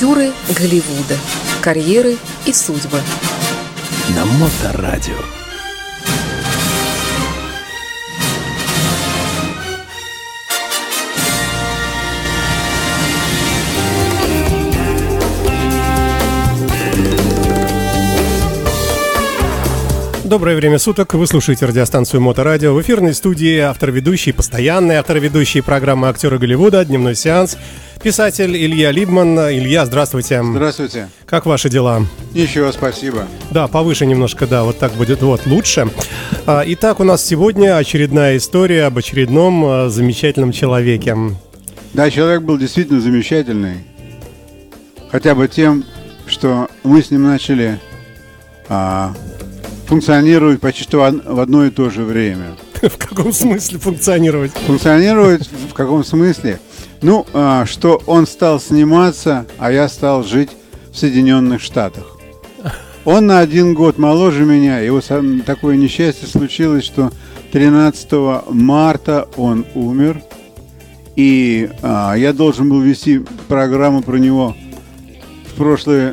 Актеры Голливуда. Карьеры и судьбы. На Моторадио. Доброе время суток. Вы слушаете радиостанцию Моторадио. В эфирной студии автор-ведущий, постоянный автор-ведущий программы «Актеры Голливуда», «Дневной сеанс», писатель Илья Либман. Илья, здравствуйте. Здравствуйте. Как ваши дела? Ничего, спасибо. Да, повыше немножко, да, вот так будет, вот, лучше. Итак, у нас сегодня очередная история об очередном замечательном человеке. Да, человек был действительно замечательный. Хотя бы тем, что мы с ним начали... функционировать почти что в одно и то же время. В каком смысле функционировать? Функционировать в каком смысле? Ну, что он стал сниматься, а я стал жить в Соединенных Штатах. Он на 1 год моложе меня, и вот такое несчастье случилось, что 13 марта он умер, и я должен был вести программу про него в прошлый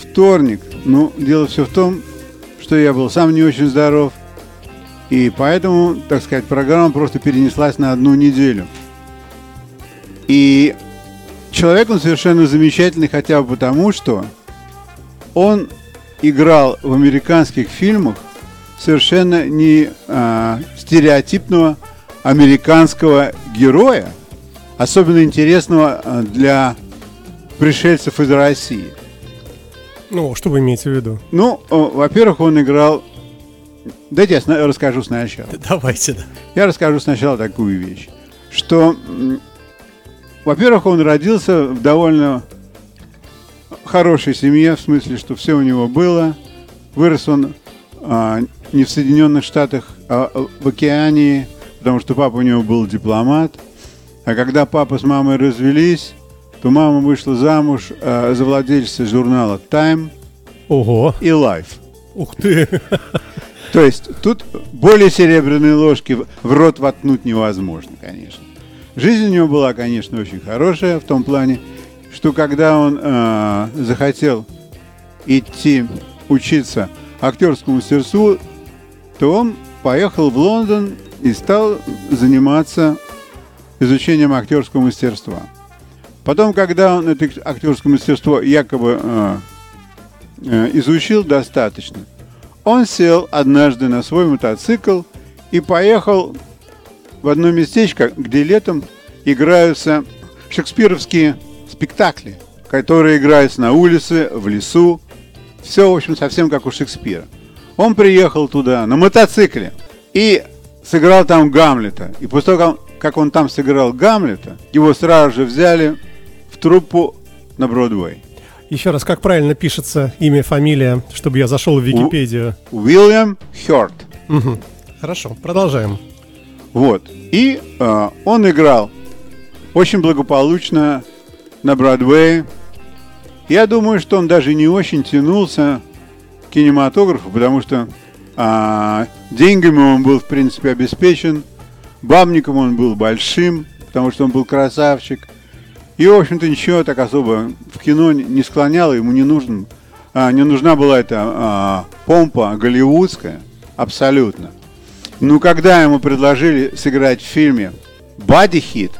вторник. Ну, дело все в том, что я был сам не очень здоров, и поэтому, так сказать, программа просто перенеслась на 1 неделю. И человек он совершенно замечательный хотя бы потому, что он играл в американских фильмах совершенно не стереотипного американского героя, особенно интересного для пришельцев из России. Ну, что вы имеете в виду? Ну, во-первых, он играл... Дайте я расскажу сначала. Давайте, да. Я расскажу сначала такую вещь, что, во-первых, он родился в довольно хорошей семье, в смысле, что все у него было. Вырос он не в Соединенных Штатах, а в Океании, потому что папа у него был дипломат. А когда папа с мамой развелись... то мама вышла замуж за владельца журнала Time. Ого. И Life. Ух ты! То есть тут более серебряные ложки в рот воткнуть невозможно, конечно. Жизнь у него была, конечно, очень хорошая в том плане, что когда он захотел идти учиться актерскому мастерству, то он поехал в Лондон и стал заниматься изучением актерского мастерства. Потом, когда он это актерское мастерство якобы изучил достаточно, он сел однажды на свой мотоцикл и поехал в одно местечко, где летом играются шекспировские спектакли, которые играются на улице, в лесу. Все, в общем, совсем как у Шекспира. Он приехал туда на мотоцикле и сыграл там Гамлета. И после того, как он там сыграл Гамлета, его сразу же взяли... труппу на Бродвей. Еще раз, как правильно пишется имя, фамилия, чтобы я зашел в Википедию? Уильям Хёрт. Угу. Хорошо, продолжаем. Вот. И он играл очень благополучно на Бродвее. Я думаю, что он даже не очень тянулся к кинематографу, потому что деньгами он был, в принципе, обеспечен. Бабником он был большим, потому что он был красавчик. И, в общем-то, ничего так особо в кино не склоняло, ему не нужна была эта помпа голливудская, абсолютно. Но когда ему предложили сыграть в фильме «Боди-хит»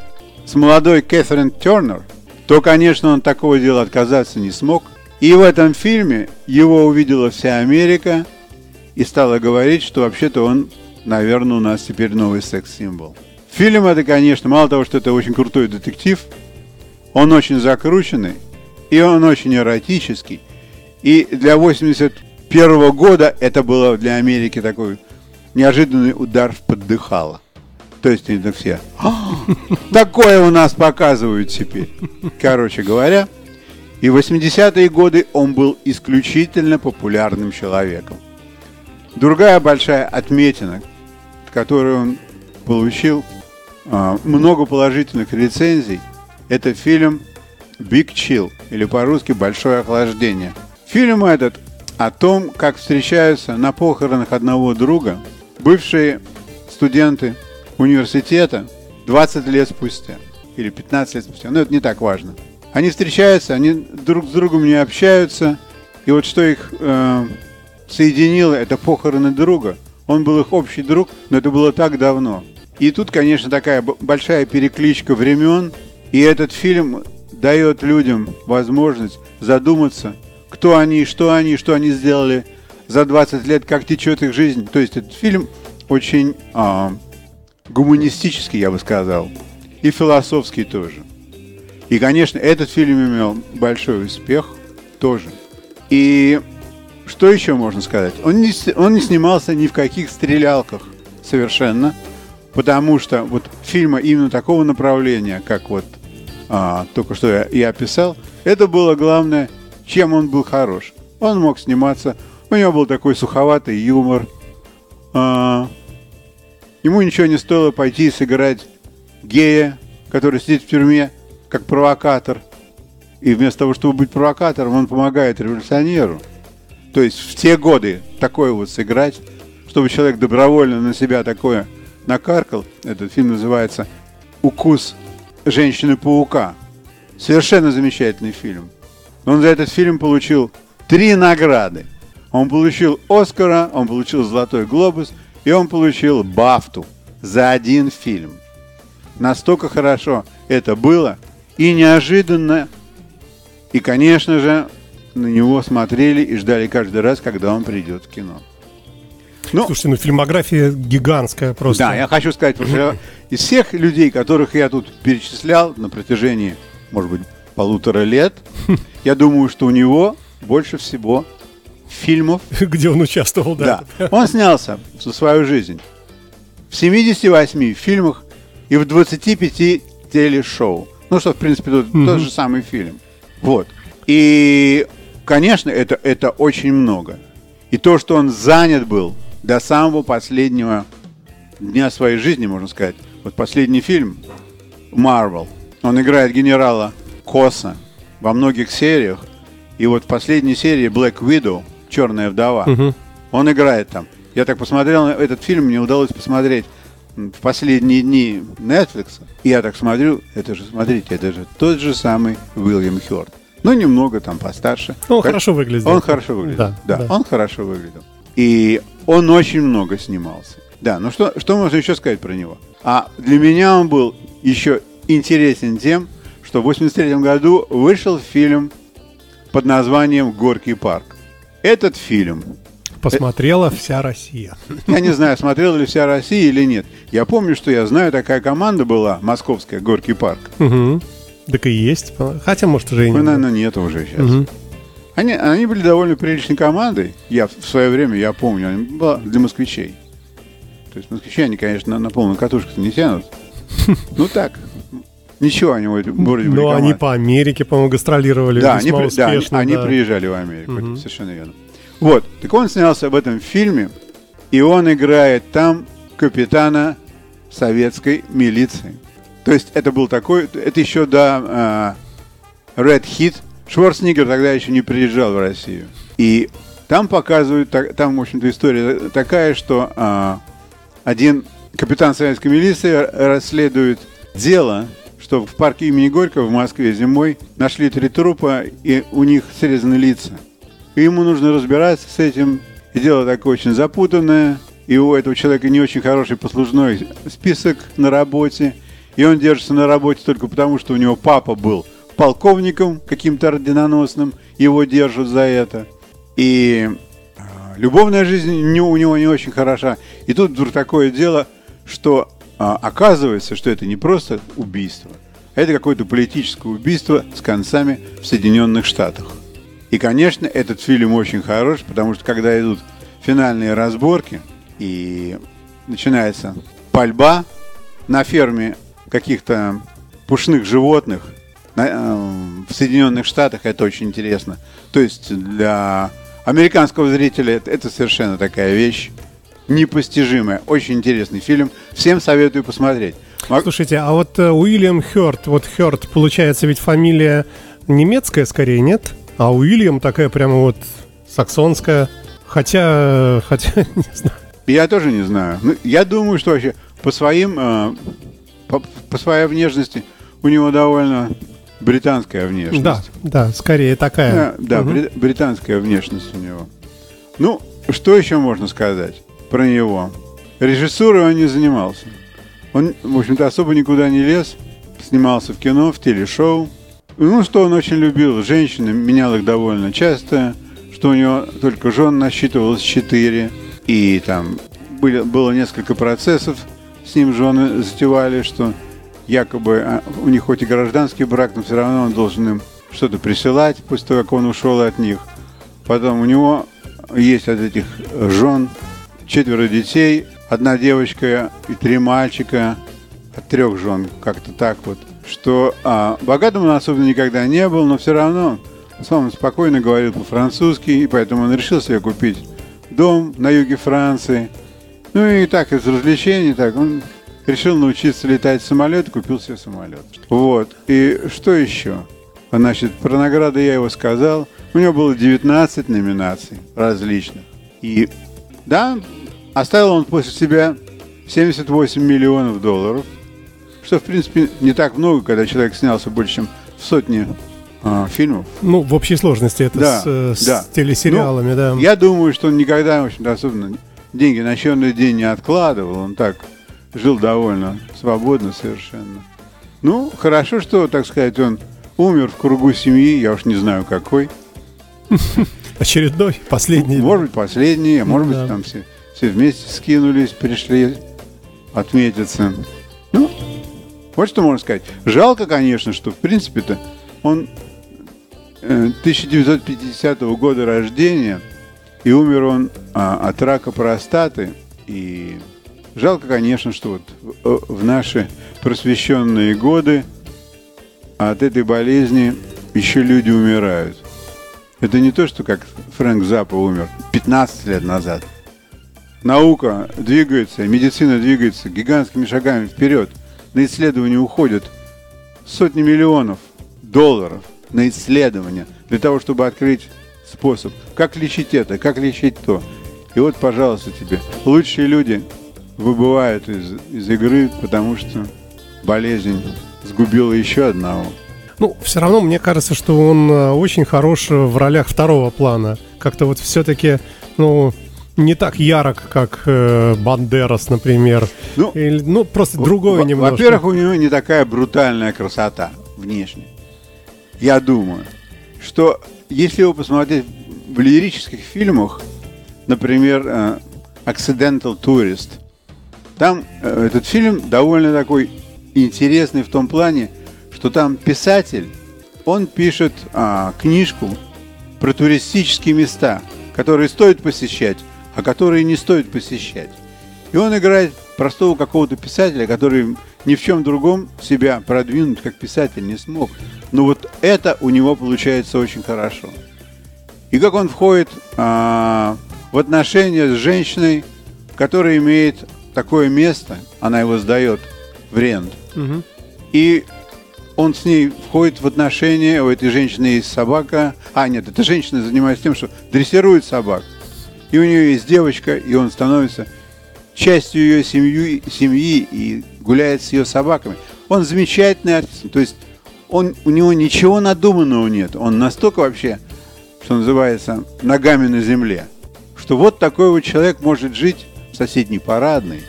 с молодой Кэтрин Тернер, то, конечно, он такого дела отказаться не смог. И в этом фильме его увидела вся Америка и стала говорить, что вообще-то он, наверное, у нас теперь новый секс-символ. Фильм это, конечно, мало того, что это очень крутой детектив, он очень закрученный, и он очень эротический. И для 1981 года это было для Америки такой неожиданный удар в поддыхало. То есть они так все, такое у нас показывают теперь. Короче говоря, и в 80-е годы он был исключительно популярным человеком. Другая большая отметина, которую он получил, много положительных рецензий, это фильм «Биг Чилл», или по-русски «Большое охлаждение». Фильм этот о том, как встречаются на похоронах одного друга бывшие студенты университета 20 лет спустя или 15 лет спустя. Но это не так важно. Они встречаются, они друг с другом не общаются. И вот что их соединило, это похороны друга. Он был их общий друг, но это было так давно. И тут, конечно, такая большая перекличка времен. И этот фильм дает людям возможность задуматься, кто они, что они сделали за 20 лет, как течет их жизнь. То есть этот фильм очень гуманистический, я бы сказал, и философский тоже. И, конечно, этот фильм имел большой успех тоже. И что еще можно сказать? Он не снимался ни в каких стрелялках совершенно, потому что вот фильма именно такого направления, как вот только что я описал, это было главное, чем он был хорош. Он мог сниматься, у него был такой суховатый юмор. Ему ничего не стоило пойти и сыграть гея, который сидит в тюрьме как провокатор. И вместо того, чтобы быть провокатором, он помогает революционеру. То есть в те годы такое вот сыграть, чтобы человек добровольно на себя такое накаркал. Этот фильм называется «Укус женщины-паука». Совершенно замечательный фильм. Он за этот фильм получил 3 награды. Он получил «Оскара», он получил «Золотой глобус», и он получил «Бафту» за 1 фильм. Настолько хорошо это было и неожиданно. И, конечно же, на него смотрели и ждали каждый раз, когда он придет в кино. Слушайте, фильмография гигантская просто. Да, я хочу сказать, что из всех людей, которых я тут перечислял на протяжении, может быть, 1,5 лет, я думаю, что у него больше всего фильмов. Где он участвовал, да. Да. Он снялся за свою жизнь в 78 фильмах и в 25 телешоу. Что, в принципе, тот же самый фильм. Вот. И, конечно, это очень много. И то, что он занят был до самого последнего дня своей жизни, можно сказать. Вот последний фильм «Марвел». Он играет генерала Коса во многих сериях. И вот в последней серии «Black Widow», «Черная вдова», он играет там. Я так посмотрел, этот фильм мне удалось посмотреть в последние дни Netflix. И я так смотрю, это же тот же самый Уильям Хёрт. Немного там постарше. Он хорошо выглядел. Да. Он хорошо выглядел. И он очень много снимался. Да, что можно еще сказать про него? А для меня он был еще интересен тем, что в 1983 году вышел фильм под названием «Горкий парк». Этот фильм посмотрела вся Россия. Я не знаю, смотрела ли вся Россия или нет. Я помню, что я знаю, такая команда была, московская, «Горкий парк». Угу. Так и есть. Хотя, может, уже и нет. Наверное, нет уже сейчас. Угу. Они были довольно приличной командой. В свое время, я помню, они была для москвичей. То есть москвичи, они, конечно, на полную катушку-то не тянут. Так. Ничего они в этом городе были. Они по Америке, по-моему, гастролировали. Да, они приезжали в Америку. Угу. Это совершенно верно. Так он снялся в этом фильме, и он играет там капитана советской милиции. То есть это был такой... Это еще до Red Hit. Шварценеггер тогда еще не приезжал в Россию. И там показывают... Там, в общем-то, история такая, что один капитан советской милиции расследует дело, что в парке имени Горького в Москве зимой нашли 3 трупа, и у них срезаны лица. И ему нужно разбираться с этим. И дело такое очень запутанное. И у этого человека не очень хороший послужной список на работе. И он держится на работе только потому, что у него папа был полковником каким-то орденоносным. Его держат за это. И любовная жизнь у него не очень хороша. И тут вдруг такое дело, что оказывается, что это не просто убийство. А это какое-то политическое убийство с концами в Соединенных Штатах. И, конечно, этот фильм очень хорош, потому что когда идут финальные разборки и начинается пальба на ферме каких-то пушных животных в Соединенных Штатах, это очень интересно. То есть для американского зрителя это совершенно такая вещь непостижимая. Очень интересный фильм. Всем советую посмотреть. Слушайте, а вот Уильям Хёрт, Хёрт, получается, ведь фамилия немецкая скорее, нет? А Уильям такая прямо саксонская. Хотя не знаю. Я тоже не знаю. Я думаю, что вообще по своей внешности у него довольно Британская внешность. Да, скорее такая. Да, британская внешность у него. Ну, что еще можно сказать про него? Режиссурой он не занимался. Он, в общем-то, особо никуда не лез. Снимался в кино, в телешоу. Ну, что он очень любил. Женщины, менял их довольно часто. Что у него только жен насчитывалось 4. И там было несколько процессов. С ним жены затевали, что якобы у них хоть и гражданский брак, но все равно он должен им что-то присылать после того, как он ушел от них. Потом у него есть от этих жен 4 детей, 1 девочка и 3 мальчика, от 3 жен, как-то так вот. Что богатым он особенно никогда не был, но все равно сам спокойно говорил по-французски, и поэтому он решил себе купить дом на юге Франции. Ну и так, из развлечений, так он решил научиться летать в самолет, купил себе самолет. Вот. И что еще? Значит, про награды я его сказал. У него было 19 номинаций различных. И да, оставил он после себя $78 миллионов, что, в принципе, не так много, когда человек снялся больше, чем в сотне фильмов. Ну, в общей сложности это с телесериалами, да. Я думаю, что он никогда, в общем-то, особенно деньги на счетный день не откладывал. Он так жил довольно свободно совершенно. Ну, хорошо, что, так сказать, он умер в кругу семьи, я уж не знаю какой. Очередной, последний. Может быть, последний, а может быть, там все вместе скинулись, пришли отметиться. Ну, вот что можно сказать. Жалко, конечно, что, в принципе-то, он 1950 года рождения, и умер он от рака простаты, и... Жалко, конечно, что вот в наши просвещенные годы от этой болезни еще люди умирают. Это не то, что как Фрэнк Заппа умер 15 лет назад. Наука двигается, медицина двигается гигантскими шагами вперед. На исследования уходят сотни миллионов долларов на исследования для того, чтобы открыть способ, как лечить это, как лечить то. И вот, пожалуйста, тебе лучшие люди... выбывают из игры, потому что болезнь сгубила еще одного. Ну, все равно мне кажется, что он очень хорош в ролях второго плана. Как-то вот все-таки, ну, не так ярок, как Бандерас, например. Ну, или, ну просто другое немножко. Во-первых, у него не такая брутальная красота внешне. Я думаю, что если его посмотреть в лирических фильмах, например, Accidental Tourist, там этот фильм довольно такой интересный в том плане, что там писатель, он пишет книжку про туристические места, которые стоит посещать, а которые не стоит посещать. И он играет простого какого-то писателя, который ни в чем другом себя продвинуть как писатель не смог. Но вот это у него получается очень хорошо. И как он входит в отношения с женщиной, которая имеет... такое место, она его сдает в рент. Угу. И он с ней входит в отношения, у этой женщины есть собака. А, нет, эта женщина занимается тем, что дрессирует собак. И у нее есть девочка, и он становится частью ее семьи и гуляет с ее собаками. Он замечательный артист. То есть у него ничего надуманного нет. Он настолько вообще, что называется, ногами на земле, что вот такой вот человек может жить соседний парадный.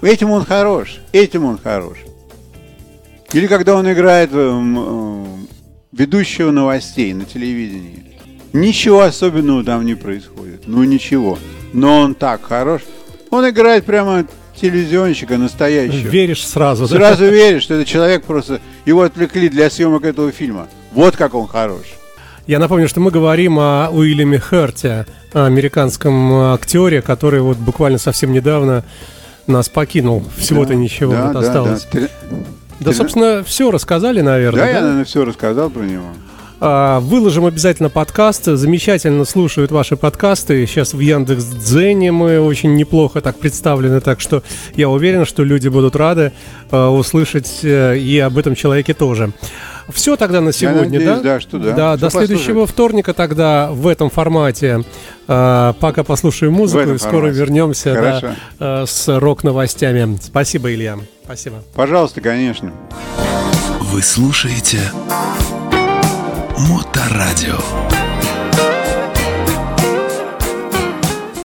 Этим он хорош. Или когда он играет ведущего новостей на телевидении. Ничего особенного там не происходит. Ну, ничего. Но он так хорош. Он играет прямо телевизионщика настоящего. Веришь сразу. Сразу веришь, что этот человек просто... Его отвлекли для съемок этого фильма. Вот как он хорош. Я напомню, что мы говорим о Уильяме Хёрте, американском актере, который вот буквально совсем недавно нас покинул. Всего-то ничего осталось. Да, собственно, все рассказали, наверное. Да, я, наверное, все рассказал про него. Выложим обязательно подкаст. Замечательно слушают ваши подкасты. Сейчас в Яндекс.Дзене мы очень неплохо так представлены. Так что я уверен, что люди будут рады услышать и об этом человеке тоже. Все тогда на сегодня, надеюсь, да? Да, до следующего вторника тогда в этом формате. Пока послушаем музыку и скоро вернемся с рок-новостями. Спасибо, Илья. Спасибо. Пожалуйста, конечно. Вы слушаете Моторадио.